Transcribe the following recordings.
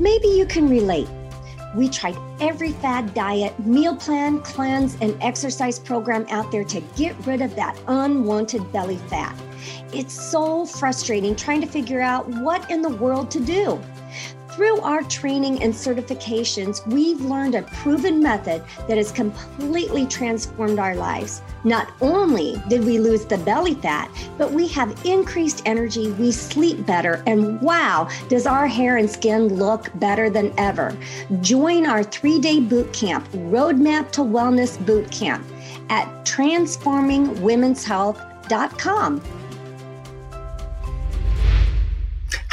Maybe you can relate. We tried every fad diet, meal plan, cleanse, and exercise program out there to get rid of that unwanted belly fat. It's so frustrating trying to figure out what in the world to do. Through our training and certifications, we've learned a proven method that has completely transformed our lives. Not only did we lose the belly fat, but we have increased energy, we sleep better, and wow, does our hair and skin look better than ever. Join our 3-day boot camp, Roadmap to Wellness Boot Camp, at TransformingWomen'sHealth.com.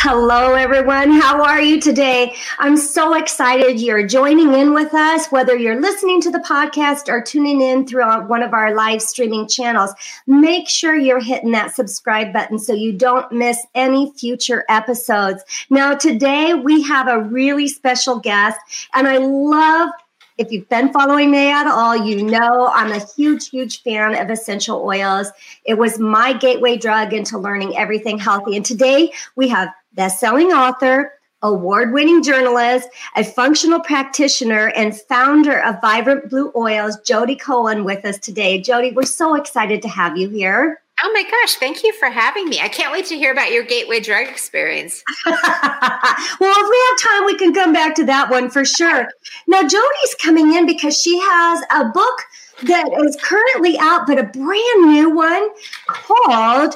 Hello, everyone. How are you today? I'm so excited you're joining in with us, whether you're listening to the podcast or tuning in through one of our live streaming channels. Make sure you're hitting that subscribe button so you don't miss any future episodes. Now, today we have a really special guest, and I love if you've been following me at all, you know I'm a huge, huge fan of essential oils. It was my gateway drug into learning everything healthy. And today we have best-selling author, award-winning journalist, a functional practitioner, and founder of Vibrant Blue Oils, Jodi Cohen, with us today. Jodi, we're so excited to have you here. Oh my gosh, thank you for having me. I can't wait to hear about your gateway drug experience. Well, if we have time, we can come back to that one for sure. Now, Jodi's coming in because she has a book that is currently out, but a brand new one called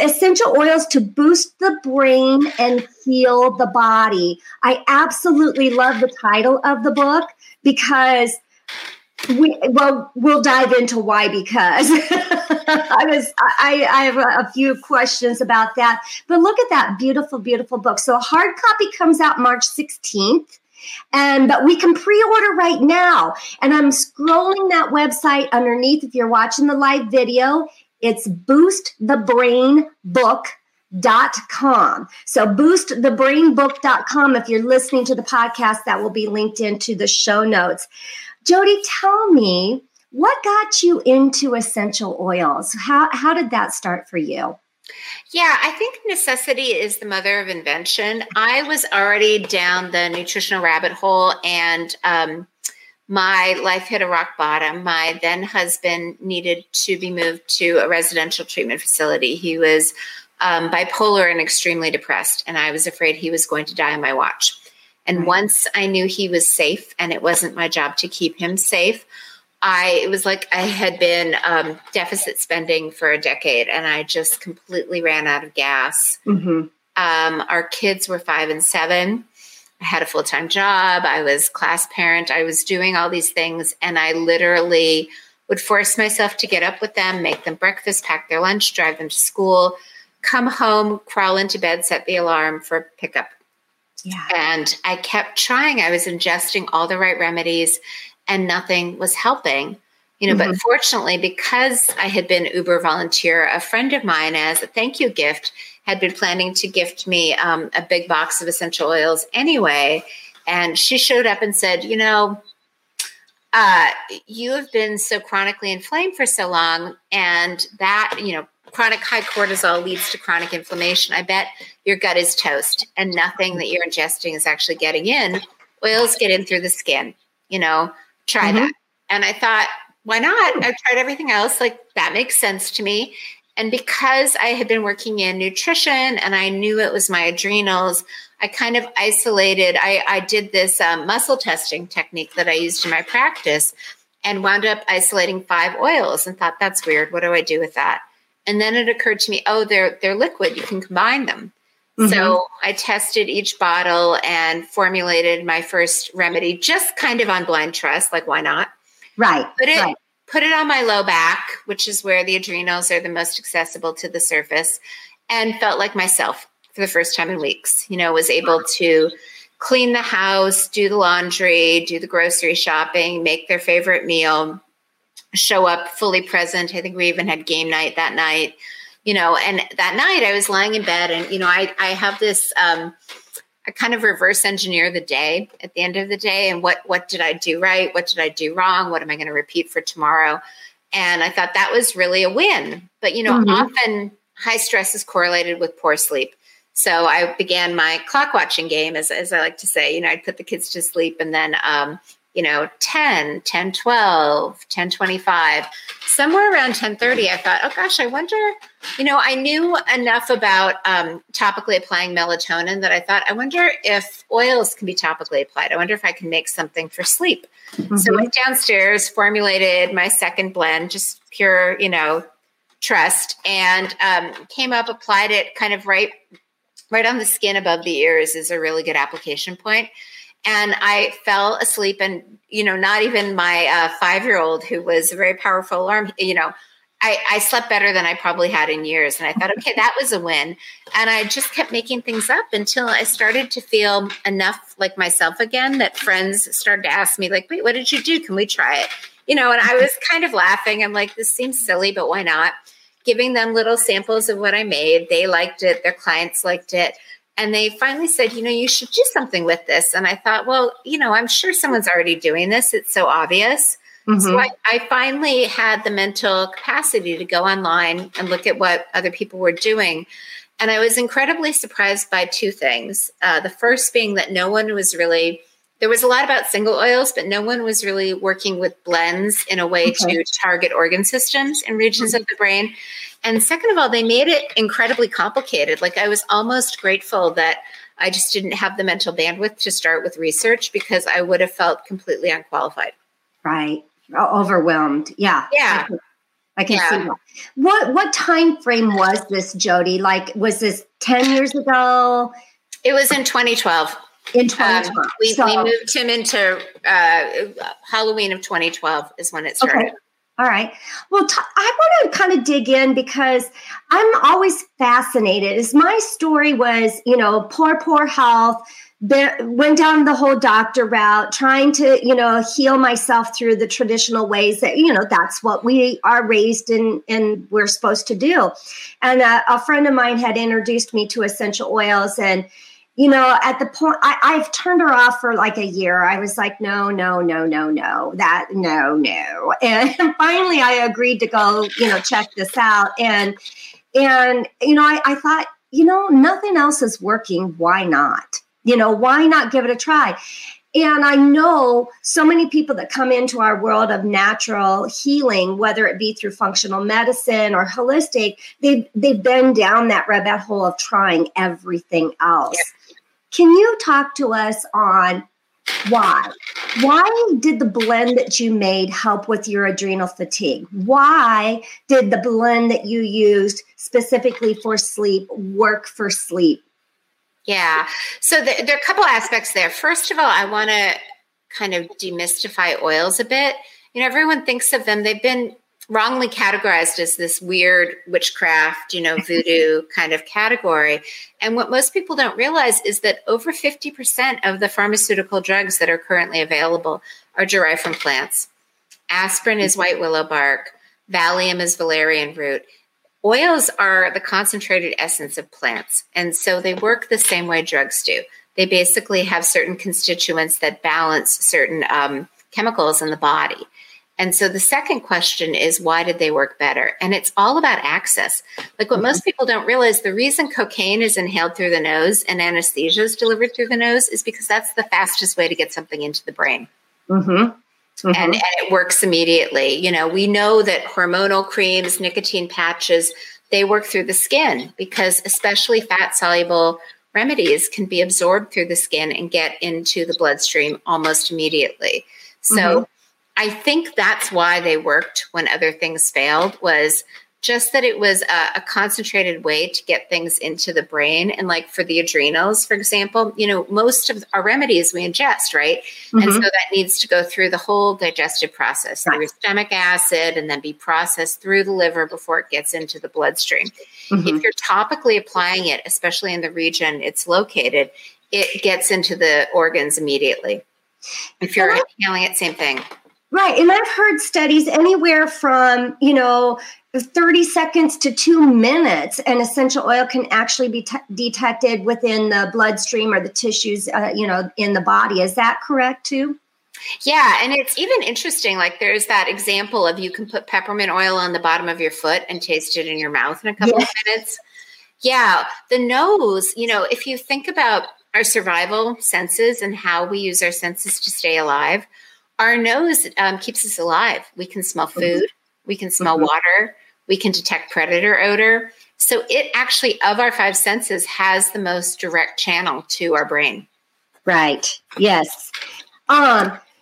Essential Oils to Boost the Brain and Heal the Body. I absolutely love the title of the book because we'll dive into why, because I have a few questions about that. But look at that beautiful, beautiful book. So a hard copy comes out March 16th. But we can pre-order right now. And I'm scrolling that website underneath. If you're watching the live video, it's BoostTheBrainBook.com. So BoostTheBrainBook.com. If you're listening to the podcast, that will be linked into the show notes. Jodi, tell me, what got you into essential oils? How did that start for you? Yeah, I think necessity is the mother of invention. I was already down the nutritional rabbit hole, and my life hit a rock bottom. My then husband needed to be moved to a residential treatment facility. He was bipolar and extremely depressed, and I was afraid he was going to die on my watch. And once I knew he was safe, and it wasn't my job to keep him safe, it was like I had been deficit spending for a decade, and I just completely ran out of gas. Mm-hmm. Our kids were 5 and 7. I had a full-time job. I was class parent. I was doing all these things, and I literally would force myself to get up with them, make them breakfast, pack their lunch, drive them to school, come home, crawl into bed, set the alarm for pickup. Yeah. And I kept trying. I was ingesting all the right remedies, and nothing was helping, you know, mm-hmm. But fortunately, because I had been Uber volunteer, a friend of mine as a thank you gift had been planning to gift me a big box of essential oils anyway. And she showed up and said, you know, you have been so chronically inflamed for so long, and that, you know, chronic high cortisol leads to chronic inflammation. I bet your gut is toast, and nothing that you're ingesting is actually getting in. Oils get in through the skin, you know. Try that. And I thought, why not? I've tried everything else. Like, that makes sense to me. And because I had been working in nutrition and I knew it was my adrenals, I kind of isolated. I did this muscle testing technique that I used in my practice and wound up isolating 5 oils and thought, that's weird. What do I do with that? And then it occurred to me, oh, they're liquid. You can combine them. Mm-hmm. So I tested each bottle and formulated my first remedy, just kind of on blind trust, like, why not? Right. Put it on my low back, which is where the adrenals are the most accessible to the surface, and felt like myself for the first time in weeks. You know, was able to clean the house, do the laundry, do the grocery shopping, make their favorite meal, show up fully present. I think we even had game night that night, you know, and that night I was lying in bed and, you know, I have this, I kind of reverse engineer the day at the end of the day. And what did I do right? What did I do wrong? What am I going to repeat for tomorrow? And I thought that was really a win, but you know, often high stress is correlated with poor sleep. So I began my clock watching game, as I like to say, you know, I'd put the kids to sleep and then, you know, 10, 10, 12, 10, 25, somewhere around 10:30, I thought, oh gosh, I wonder, you know, I knew enough about topically applying melatonin that I thought, I wonder if oils can be topically applied. I wonder if I can make something for sleep. So I went downstairs, formulated my second blend, just pure, you know, trust, and came up, applied it kind of right on the skin above the ears is a really good application point. And I fell asleep and, you know, not even my 5-year-old, who was a very powerful alarm, you know, I slept better than I probably had in years. And I thought, okay, that was a win. And I just kept making things up until I started to feel enough like myself again that friends started to ask me, like, wait, what did you do? Can we try it? You know, and I was kind of laughing. I'm like, this seems silly, but why not? Giving them little samples of what I made. They liked it. Their clients liked it. And they finally said, you know, you should do something with this. And I thought, well, you know, I'm sure someone's already doing this. It's so obvious. So I finally had the mental capacity to go online and look at what other people were doing. And I was incredibly surprised by two things. The first being that no one was really, there was a lot about single oils, but no one was really working with blends in a way to target organ systems and regions of the brain. And second of all, they made it incredibly complicated. Like, I was almost grateful that I just didn't have the mental bandwidth to start with research, because I would have felt completely unqualified. Right. Overwhelmed. Yeah. Yeah. I can see that. What time frame was this, Jodi? Like, was this 10 years ago? It was in 2012. We moved him into Halloween of 2012 is when it started. Okay. All right. Well, I want to kind of dig in, because I'm always fascinated. As my story was, you know, poor health, went down the whole doctor route, trying to, you know, heal myself through the traditional ways that, you know, that's what we are raised in and we're supposed to do. And a friend of mine had introduced me to essential oils, and you know, at the point, I've turned her off for like a year. I was like, no. And finally I agreed to go, you know, check this out. And you know, I thought, you know, nothing else is working. Why not? You know, why not give it a try? And I know so many people that come into our world of natural healing, whether it be through functional medicine or holistic, they've been down that rabbit hole of trying everything else. Yeah. Can you talk to us on why? Why did the blend that you made help with your adrenal fatigue? Why did the blend that you used specifically for sleep work for sleep? Yeah. So there are a couple aspects there. First of all, I want to kind of demystify oils a bit. You know, everyone thinks of them. They've been wrongly categorized as this weird witchcraft, you know, voodoo kind of category. And what most people don't realize is that over 50% of the pharmaceutical drugs that are currently available are derived from plants. Aspirin is white willow bark. Valium is valerian root. Oils are the concentrated essence of plants. And so they work the same way drugs do. They basically have certain constituents that balance certain chemicals in the body. And so the second question is, why did they work better? And it's all about access. Like, what most people don't realize, the reason cocaine is inhaled through the nose and anesthesia is delivered through the nose is because that's the fastest way to get something into the brain. And it works immediately. You know, we know that hormonal creams, nicotine patches, they work through the skin, because especially fat-soluble remedies can be absorbed through the skin and get into the bloodstream almost immediately. So I think that's why they worked when other things failed, was just that it was a concentrated way to get things into the brain. And like for the adrenals, for example, you know, most of our remedies we ingest, right? And so that needs to go through the whole digestive process, through stomach acid, and then be processed through the liver before it gets into the bloodstream. If you're topically applying it, especially in the region it's located, it gets into the organs immediately. If you're inhaling it, same thing. Right. And I've heard studies anywhere from, 30 seconds to 2 minutes, and essential oil can actually be detected within the bloodstream or the tissues, in the body. Is that correct too? Yeah. And it's even interesting. Like there's that example of you can put peppermint oil on the bottom of your foot and taste it in your mouth in a couple of minutes. Yeah. The nose, if you think about our survival senses and how we use our senses to stay alive, our nose keeps us alive. We can smell food. We can smell water. We can detect predator odor. So it actually, of our five senses, has the most direct channel to our brain. Right. Yes.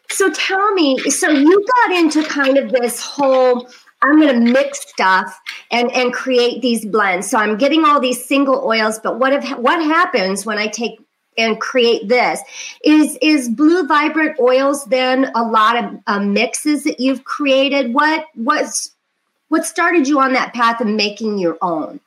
So tell me, so you got into kind of this whole, I'm going to mix stuff and create these blends. So I'm getting all these single oils, but what happens when I take and create this? Is Blue Vibrant Oils then a lot of mixes that you've created? What started you on that path of making your own?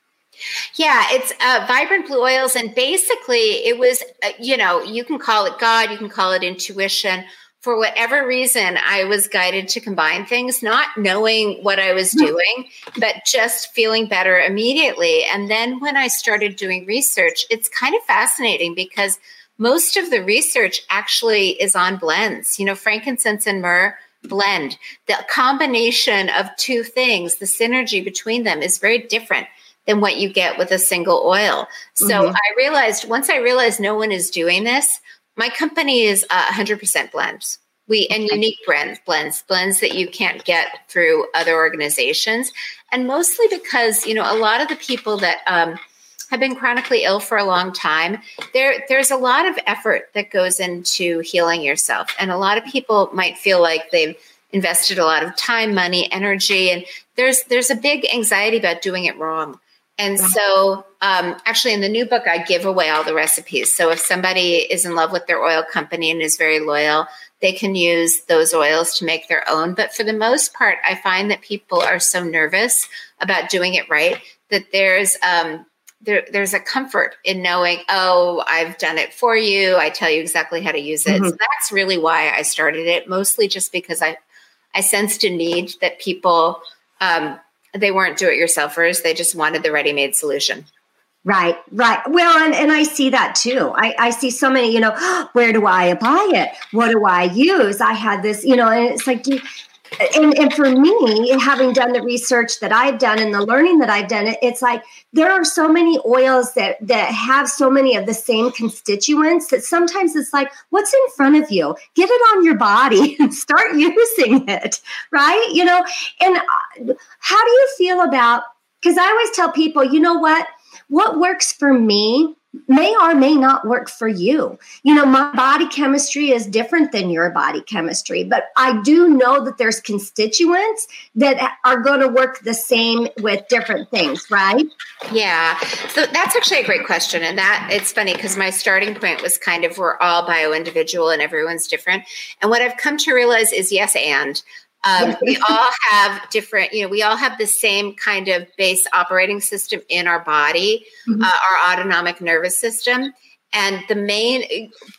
Yeah, it's Vibrant Blue Oils. And basically it was, you can call it God, you can call it intuition. For whatever reason, I was guided to combine things, not knowing what I was doing, but just feeling better immediately. And then when I started doing research, it's kind of fascinating because most of the research actually is on blends. Frankincense and myrrh blend. The combination of two things, the synergy between them is very different than what you get with a single oil. So I realized no one is doing this. My company is 100% blends. Unique blends that you can't get through other organizations. And mostly because, a lot of the people that have been chronically ill for a long time, there's a lot of effort that goes into healing yourself. And a lot of people might feel like they've invested a lot of time, money, energy, and there's a big anxiety about doing it wrong. And so actually in the new book, I give away all the recipes. So if somebody is in love with their oil company and is very loyal, they can use those oils to make their own. But for the most part, I find that people are so nervous about doing it right that there's a comfort in knowing, oh, I've done it for you. I tell you exactly how to use it. So that's really why I started it, mostly just because I sensed a need that people they weren't do-it-yourselfers. They just wanted the ready-made solution. Right, right. Well, and I see that too. I see so many, where do I buy it? What do I use? I had this, and it's like, and for me, having done the research that I've done and the learning that I've done, it's like there are so many oils that have so many of the same constituents that sometimes it's like, what's in front of you? Get it on your body and start using it, right? And how do you feel about, because I always tell people, what works for me may or may not work for you. My body chemistry is different than your body chemistry, but I do know that there's constituents that are going to work the same with different things, right? Yeah. So that's actually a great question. And it's funny because my starting point was kind of, we're all bio-individual and everyone's different. And what I've come to realize is yes, and we all have different, we all have the same kind of base operating system in our body, our autonomic nervous system. And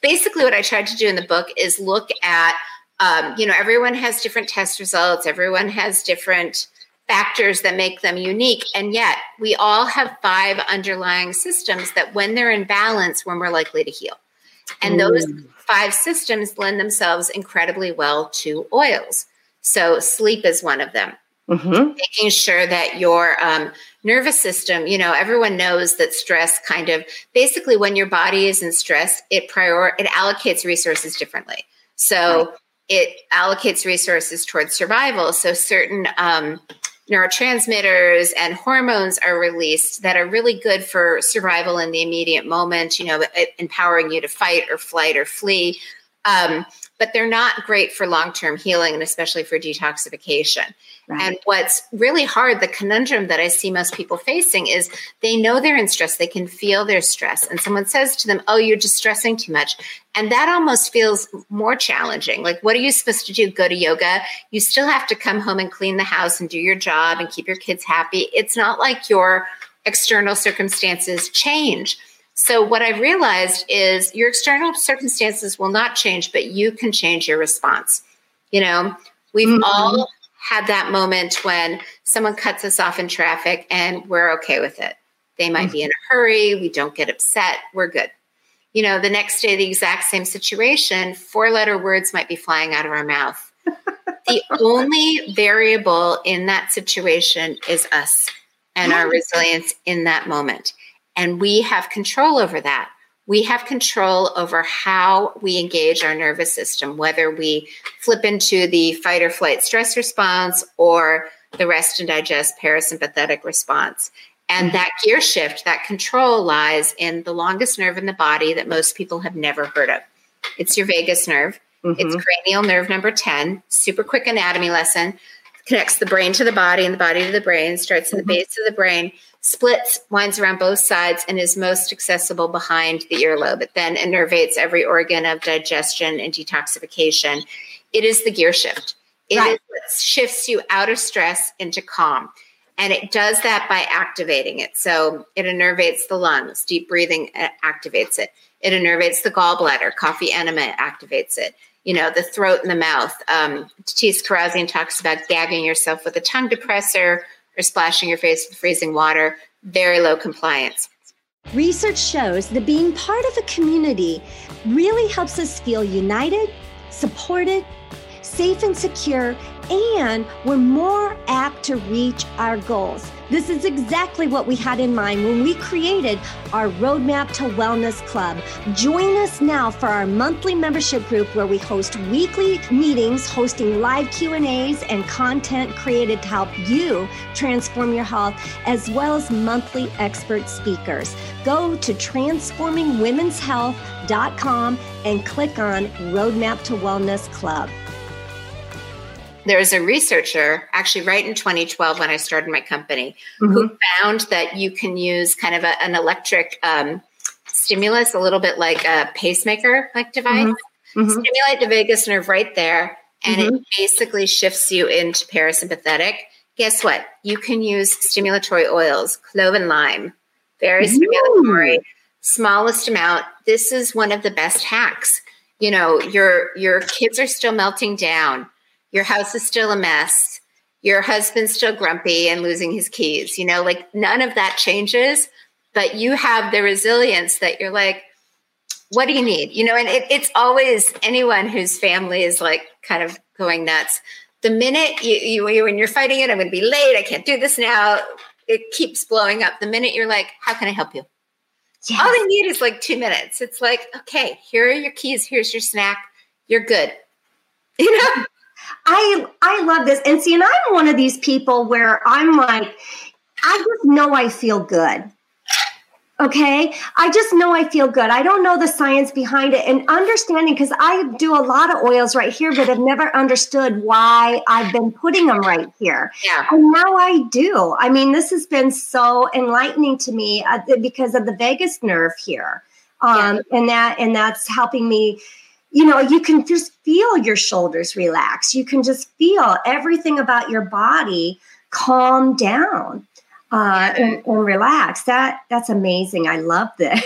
basically what I tried to do in the book is look at, everyone has different test results. Everyone has different factors that make them unique. And yet we all have five underlying systems that when they're in balance, we're more likely to heal. And those five systems lend themselves incredibly well to oils. So sleep is one of them. Making sure that your nervous system, everyone knows that stress kind of, basically when your body is in stress, it allocates resources differently. So it allocates resources towards survival. So certain neurotransmitters and hormones are released that are really good for survival in the immediate moment, empowering you to fight or flight or flee. But they're not great for long-term healing and especially for detoxification. Right. And what's really hard, the conundrum that I see most people facing is they know they're in stress. They can feel their stress. And someone says to them, oh, you're just stressing too much. And that almost feels more challenging. Like, what are you supposed to do? Go to yoga? You still have to come home and clean the house and do your job and keep your kids happy. It's not like your external circumstances change. So what I've realized is your external circumstances will not change, but you can change your response. You know, we've all had that moment when someone cuts us off in traffic and we're okay with it. They might be in a hurry. We don't get upset. We're good. You know, the next day, the exact same situation, 4-letter words might be flying out of our mouth. The only variable in that situation is us and our resilience in that moment. And we have control over that. We have control over how we engage our nervous system, whether we flip into the fight or flight stress response or the rest and digest parasympathetic response. And that gear shift, that control lies in the longest nerve in the body that most people have never heard of. It's your vagus nerve. It's cranial nerve number 10, super quick anatomy lesson. Connects the brain to the body and the body to the brain, starts at the base of the brain, splits, winds around both sides, and is most accessible behind the earlobe. It then innervates every organ of digestion and detoxification. It is the gear shift. It is what shifts you out of stress into calm. And it does that by activating it. So it innervates the lungs. Deep breathing activates it. It innervates the gallbladder. Coffee enema activates it. You know, the throat and the mouth. Tatis Karazian talks about gagging yourself with a tongue depressor or splashing your face with freezing water. Very low compliance. Research shows that being part of a community really helps us feel united, supported, safe and secure, and we're more apt to reach our goals. This is exactly what we had in mind when we created our Roadmap to Wellness Club. Join us now for our monthly membership group where we host weekly meetings, hosting live Q&As and content created to help you transform your health, as well as monthly expert speakers. Go to TransformingWomen'sHealth.com and click on Roadmap to Wellness Club. There was a researcher, actually right in 2012 when I started my company, who found that you can use kind of an electric stimulus, a little bit like a pacemaker-like device, stimulate the vagus nerve right there, and it basically shifts you into parasympathetic. Guess what? You can use stimulatory oils, clove and lime, very stimulatory, smallest amount. This is one of the best hacks. You know, your kids are still melting down. Your house is still a mess. Your husband's still grumpy and losing his keys. You know, like none of that changes, but you have the resilience that you're like, what do you need? You know, and it's always anyone whose family is like kind of going nuts. The minute you when you're fighting it, I'm going to be late. I can't do this now. It keeps blowing up. The minute you're like, how can I help you? Yes. All they need is like 2 minutes. It's like, okay, here are your keys. Here's your snack. You're good. You know? I love this. And see, and I'm one of these people where I'm like, I just know I feel good. Okay. I just know I feel good. I don't know the science behind it and understanding, because I do a lot of oils right here, but I've never understood why I've been putting them right here. Yeah. And now I do. I mean, this has been so enlightening to me because of the vagus nerve here. And that's helping me. You know, you can just feel your shoulders relax. You can just feel everything about your body calm down and relax. That's amazing. I love this.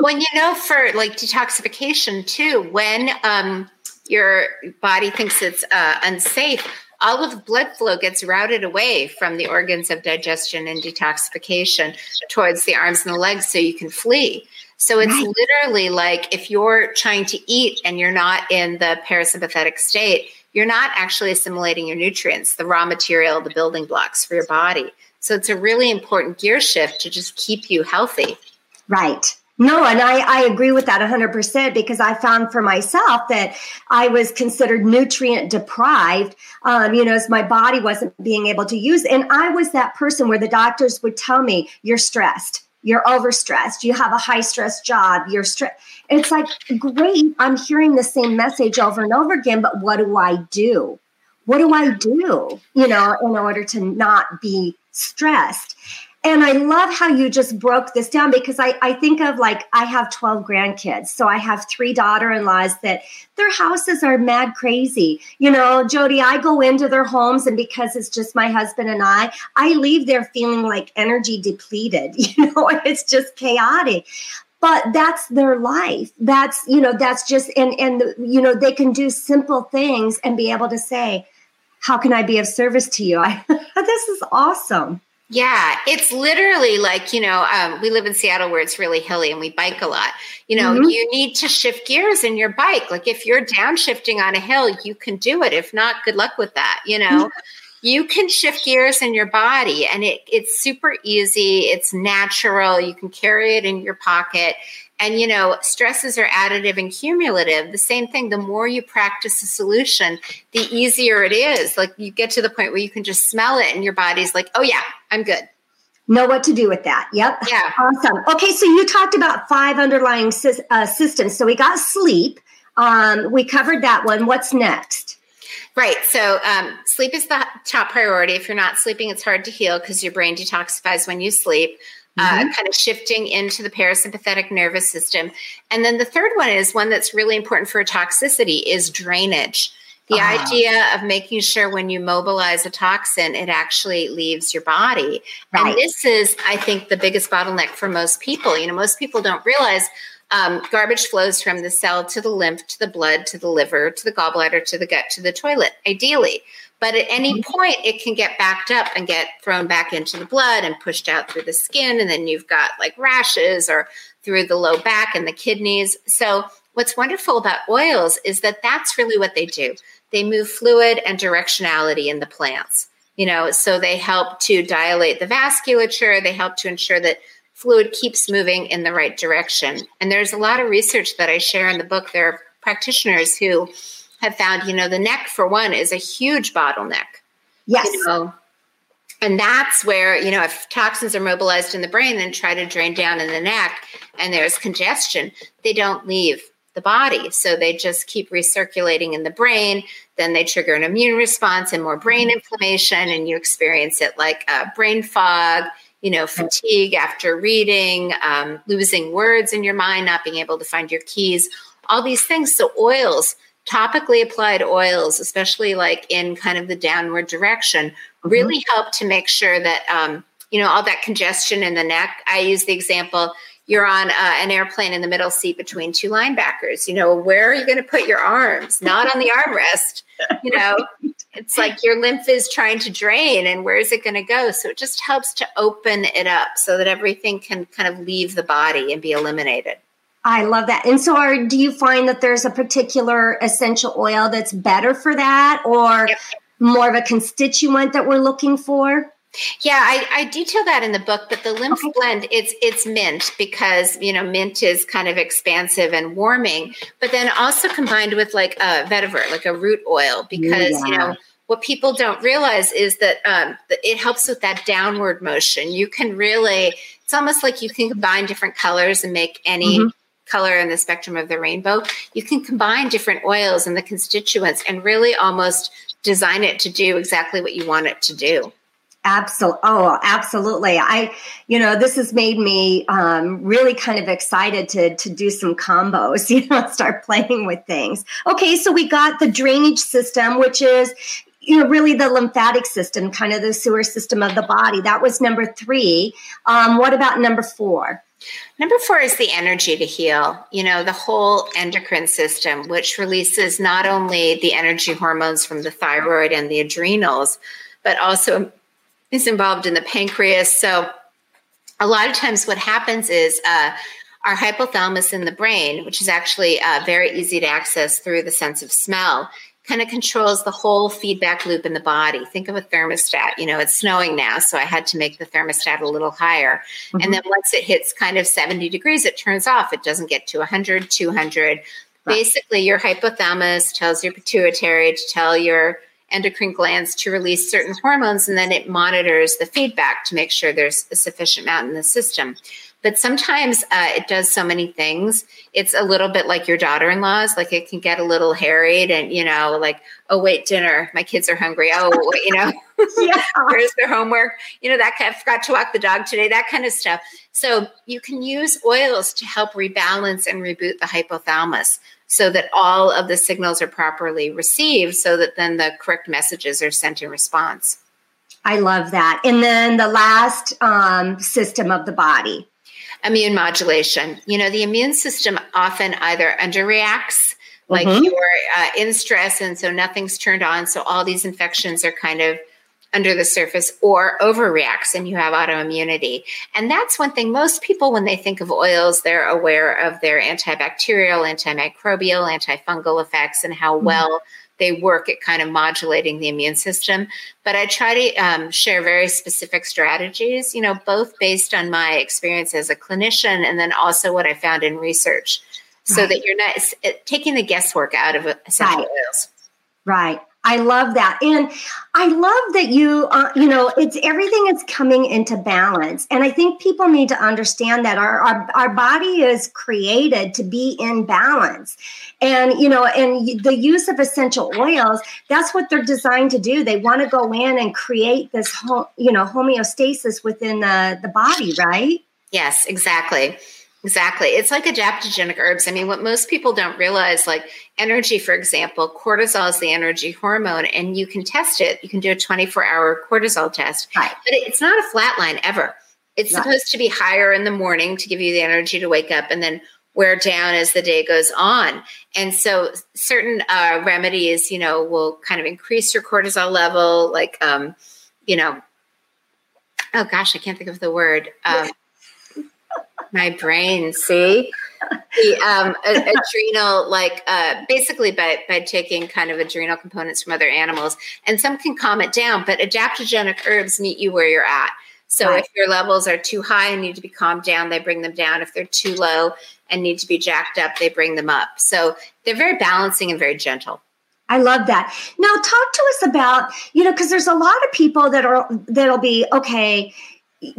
Well, you know, for like detoxification too, when your body thinks it's unsafe, all of the blood flow gets routed away from the organs of digestion and detoxification towards the arms and the legs so you can flee. So it's literally like if you're trying to eat and you're not in the parasympathetic state, you're not actually assimilating your nutrients, the raw material, the building blocks for your body. So it's a really important gear shift to just keep you healthy. Right. No, and I agree with that 100% because I found for myself that I was considered nutrient deprived, you know, as my body wasn't being able to use. And I was that person where the doctors would tell me, you're stressed. You're overstressed. You have a high stress job. You're stressed. It's like, great. I'm hearing the same message over and over again, but what do I do? What do I do, you know, in order to not be stressed? And I love how you just broke this down because I think of like, I have 12 grandkids. So I have 3 daughter-in-laws that their houses are mad crazy. You know, Jodi, I go into their homes and because it's just my husband and I leave there feeling like energy depleted. You know, it's just chaotic. but that's their life. That's, you know, that's just, and, you know, they can do simple things and be able to say, how can I be of service to you? This is awesome. Yeah, it's literally like, you know, we live in Seattle where it's really hilly and we bike a lot. You know, mm-hmm. you need to shift gears in your bike. Like if you're downshifting on a hill, you can do it. If not, good luck with that. You know, you can shift gears in your body and it's super easy. It's natural. You can carry it in your pocket. And, you know, stresses are additive and cumulative. The same thing, the more you practice a solution, the easier it is. Like you get to the point where you can just smell it and your body's like, oh, yeah, I'm good. Know what to do with that. Yep. Yeah. Awesome. Okay. So you talked about 5 underlying systems. So we got sleep. We covered that one. What's next? Right. So sleep is the top priority. If you're not sleeping, it's hard to heal because your brain detoxifies when you sleep. Mm-hmm. Kind of shifting into the parasympathetic nervous system. And then the third one is one that's really important for toxicity is drainage. The idea of making sure when you mobilize a toxin, it actually leaves your body. Right. And this is, I think, the biggest bottleneck for most people. You know, most people don't realize garbage flows from the cell to the lymph, to the blood, to the liver, to the gallbladder, to the gut, to the toilet, ideally. But at any point, it can get backed up and get thrown back into the blood and pushed out through the skin. And then you've got like rashes or through the low back and the kidneys. So what's wonderful about oils is that that's really what they do. They move fluid and directionality in the plants, you know, so they help to dilate the vasculature. They help to ensure that fluid keeps moving in the right direction. And there's a lot of research that I share in the book. There are practitioners who have found, you know, the neck for one is a huge bottleneck. Yes. You know? And that's where, you know, if toxins are mobilized in the brain, then try to drain down in the neck and there's congestion, they don't leave the body. So they just keep recirculating in the brain. Then they trigger an immune response and more brain inflammation. And you experience it like brain fog, you know, fatigue after reading, losing words in your mind, not being able to find your keys, all these things. So oils, topically applied oils, especially like in kind of the downward direction, really help to make sure that, you know, all that congestion in the neck. I use the example, you're on an airplane in the middle seat between 2 linebackers. You know, where are you going to put your arms? Not on the armrest. You know, it's like your lymph is trying to drain and where is it going to go? So it just helps to open it up so that everything can kind of leave the body and be eliminated. I love that. And so do you find that there's a particular essential oil that's better for that or more of a constituent that we're looking for? Yeah, I detail that in the book, but the lymph blend, it's mint because, you know, mint is kind of expansive and warming, but then also combined with like a vetiver, like a root oil, because, you know, what people don't realize is that it helps with that downward motion. You can really, it's almost like you can combine different colors and make any color in the spectrum of the rainbow. You can combine different oils and the constituents and really almost design it to do exactly what you want it to do. Absolutely. Oh, absolutely. You know, this has made me really kind of excited to do some combos, you know, start playing with things. Okay. So we got the drainage system, which is, you know, really the lymphatic system, kind of the sewer system of the body. That was number 3. What about number 4? Number 4 is the energy to heal, you know, the whole endocrine system, which releases not only the energy hormones from the thyroid and the adrenals, but also is involved in the pancreas. So a lot of times what happens is our hypothalamus in the brain, which is actually very easy to access through the sense of smell, kind of controls the whole feedback loop in the body. Think of a thermostat. You know, it's snowing now, so I had to make the thermostat a little higher. And then once it hits kind of 70 degrees, it turns off. It doesn't get to 100, 200. Right. Basically, your hypothalamus tells your pituitary to tell your endocrine glands to release certain hormones, and then it monitors the feedback to make sure there's a sufficient amount in the system. But sometimes it does so many things. It's a little bit like your daughter-in-law's, like it can get a little harried and, you know, like, oh, wait, dinner, my kids are hungry. Oh, you know, where's their homework? You know, that kind of, I forgot to walk the dog today, that kind of stuff. So you can use oils to help rebalance and reboot the hypothalamus so that all of the signals are properly received so that then the correct messages are sent in response. I love that. And then the last system of the body. Immune modulation. You know, the immune system often either underreacts, like you're in stress and so nothing's turned on, so all these infections are kind of under the surface, or overreacts and you have autoimmunity. And that's one thing most people, when they think of oils, they're aware of their antibacterial, antimicrobial, antifungal effects and how well they work at kind of modulating the immune system. But I try to share very specific strategies, you know, both based on my experience as a clinician and then also what I found in research, so that you're not taking the guesswork out of essential oils. Right. I love that. And I love that you, you know, it's everything is coming into balance. And I think people need to understand that our body is created to be in balance. And, you know, and the use of essential oils, that's what they're designed to do. They want to go in and create this, homeostasis within the body, right? Yes, exactly. Exactly. It's like adaptogenic herbs. I mean, what most people don't realize, like energy, for example, cortisol is the energy hormone, and you can test it. You can do a 24-hour cortisol test, but it's not a flat line ever. It's supposed to be higher in the morning to give you the energy to wake up and then wear down as the day goes on. And so certain remedies, you know, will kind of increase your cortisol level, like, you know, oh gosh, I can't think of the word. My brain, see? The adrenal, like basically by taking kind of adrenal components from other animals. And some can calm it down, but adaptogenic herbs meet you where you're at. So if your levels are too high and need to be calmed down, they bring them down. If they're too low and need to be jacked up, they bring them up. So they're very balancing and very gentle. I love that. Now talk to us about, you know, because there's a lot of people that'll be, okay,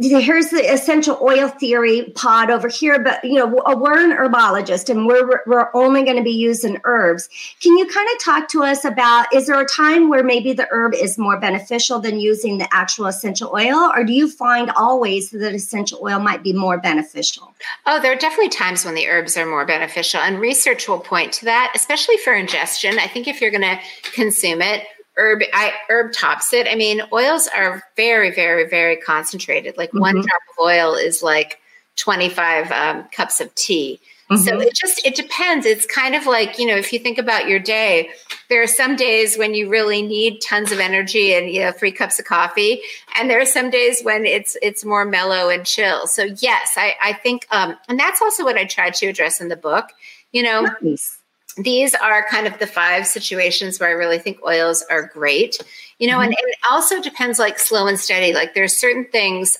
here's the essential oil theory pod over here, but you know, we're an herbologist and we're only going to be using herbs. Can you kind of talk to us about, is there a time where maybe the herb is more beneficial than using the actual essential oil, or do you find always that essential oil might be more beneficial? Oh, there are definitely times when the herbs are more beneficial, and research will point to that, especially for ingestion. I think if you're going to consume it, herb tops it. I mean, oils are very, very, very concentrated. Like one drop of oil is like 25 cups of tea. So it depends. It's kind of like, you know, if you think about your day, there are some days when you really need tons of energy and, you know, 3 cups of coffee. And there are some days when it's more mellow and chill. So yes, I think, and that's also what I tried to address in the book, you know. Nice. These are kind of the 5 situations where I really think oils are great, you know, and it also depends, like slow and steady. Like there's certain things,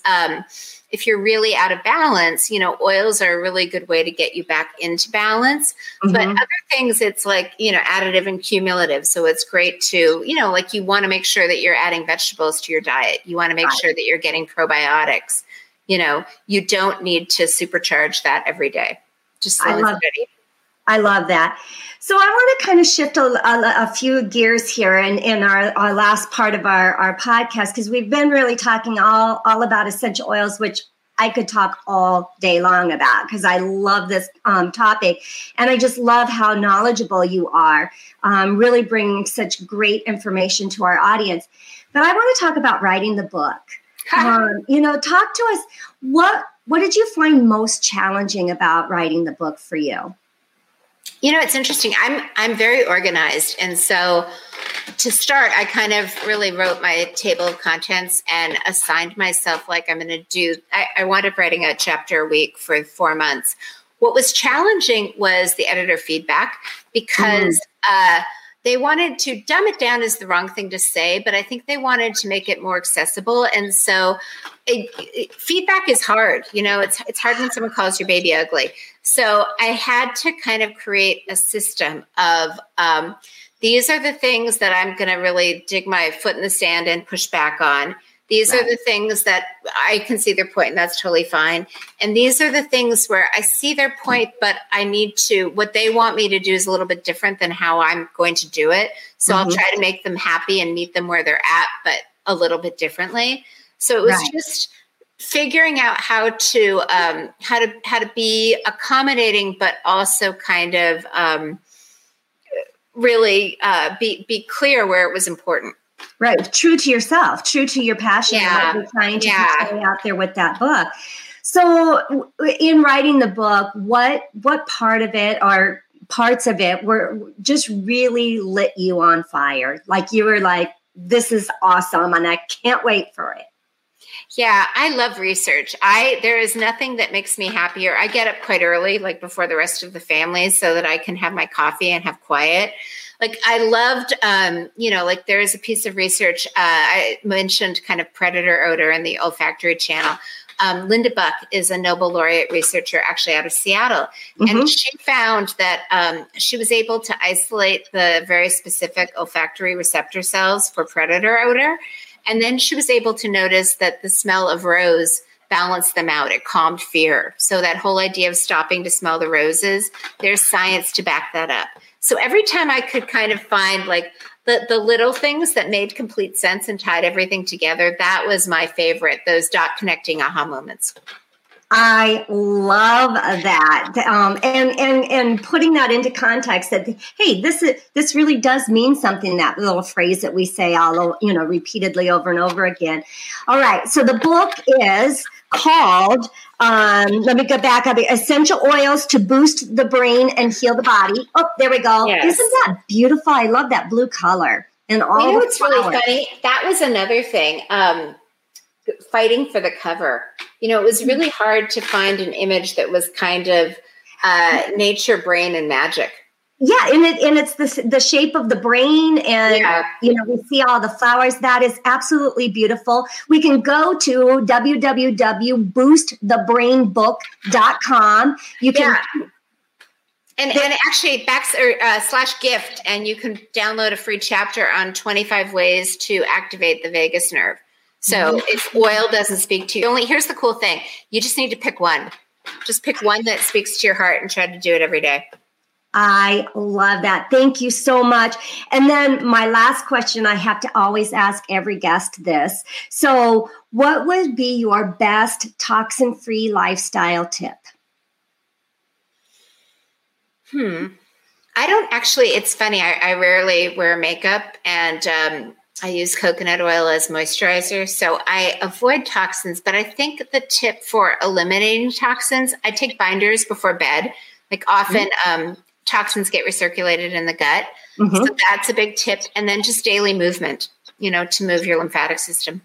if you're really out of balance, you know, oils are a really good way to get you back into balance, but other things it's like, you know, additive and cumulative. So it's great to, you know, like you want to make sure that you're adding vegetables to your diet. You want to make sure that you're getting probiotics, you know, you don't need to supercharge that every day. Just slow and steady. I love that. So I want to kind of shift a few gears here in our last part of our podcast, because we've been really talking all about essential oils, which I could talk all day long about, because I love this topic. And I just love how knowledgeable you are, really bringing such great information to our audience. But I want to talk about writing the book. You know, talk to us. What did you find most challenging about writing the book for you? You know, it's interesting. I'm very organized. And so to start, I kind of really wrote my table of contents and assigned myself, like I'm going to do, I wound up writing a chapter a week for 4 months. What was challenging was the editor feedback, because they wanted to dumb it down is the wrong thing to say, but I think they wanted to make it more accessible. And so feedback is hard. You know, it's hard when someone calls your baby ugly. So I had to kind of create a system of these are the things that I'm going to really dig my foot in the sand and push back on. These are the things that I can see their point, and that's totally fine. And these are the things where I see their point, but I need to, what they want me to do is a little bit different than how I'm going to do it. So I'll try to make them happy and meet them where they're at, but a little bit differently. So it was just figuring out how to be accommodating, but also kind of really be clear where it was important. Right. True to yourself, true to your passion, and what you're trying to carry out there with that book. So in writing the book, what part of it or parts of it were just really lit you on fire? Like you were like, this is awesome and I can't wait for it. Yeah, I love research. There is nothing that makes me happier. I get up quite early, like before the rest of the family, so that I can have my coffee and have quiet. Like I loved, like there is a piece of research. I mentioned kind of predator odor in the olfactory channel. Linda Buck is a Nobel laureate researcher actually out of Seattle. Mm-hmm. And she found that she was able to isolate the very specific olfactory receptor cells for predator odor. And then she was able to notice that the smell of rose balanced them out. It calmed fear. So that whole idea of stopping to smell the roses, there's science to back that up. So every time I could kind of find like the little things that made complete sense and tied everything together, that was my favorite, those dot connecting aha moments. I love that. And putting that into context that, hey, this really does mean something, that little phrase that we say all, repeatedly over and over again. All right. So the book is called, let me go back up, Essential Oils to Boost the Brain and Heal the Body. Oh, there we go. Yes. Isn't that beautiful? I love that blue color and all the what's flowers. Really funny? That was another thing. Fighting for the cover. It was really hard to find an image that was kind of nature, brain, and magic. Yeah, and it's the shape of the brain, and we see all the flowers. That is absolutely beautiful. We can go to www.BoostTheBrainBook.com. You can and actually / gift, and you can download a free chapter on 25 ways to activate the vagus nerve. So if oil doesn't speak to you, here's the cool thing. You just need to pick one. Just pick one that speaks to your heart and try to do it every day. I love that. Thank you so much. And then my last question, I have to always ask every guest this. So what would be your best toxin-free lifestyle tip? I don't actually, it's funny. I rarely wear makeup, and I use coconut oil as moisturizer, so I avoid toxins. But I think the tip for eliminating toxins, I take binders before bed. Like often toxins get recirculated in the gut. Mm-hmm. So that's a big tip. And then just daily movement, to move your lymphatic system.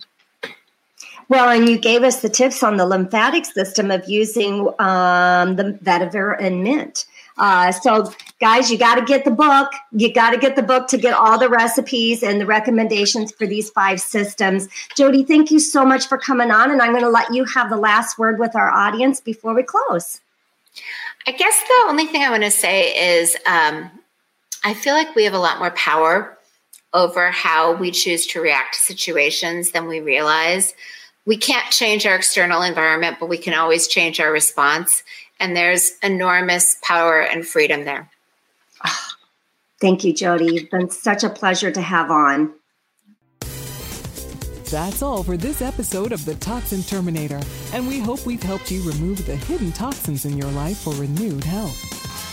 Well, and you gave us the tips on the lymphatic system of using the vetiver and mint. So guys, you got to get the book. You got to get the book to get all the recipes and the recommendations for these 5 systems. Jodi, thank you so much for coming on. And I'm going to let you have the last word with our audience before we close. I guess the only thing I want to say is I feel like we have a lot more power over how we choose to react to situations than we realize. We can't change our external environment, but we can always change our response. And there's enormous power and freedom there. Oh, thank you, Jodi. You've been such a pleasure to have on. That's all for this episode of The Toxin Terminator. And we hope we've helped you remove the hidden toxins in your life for renewed health.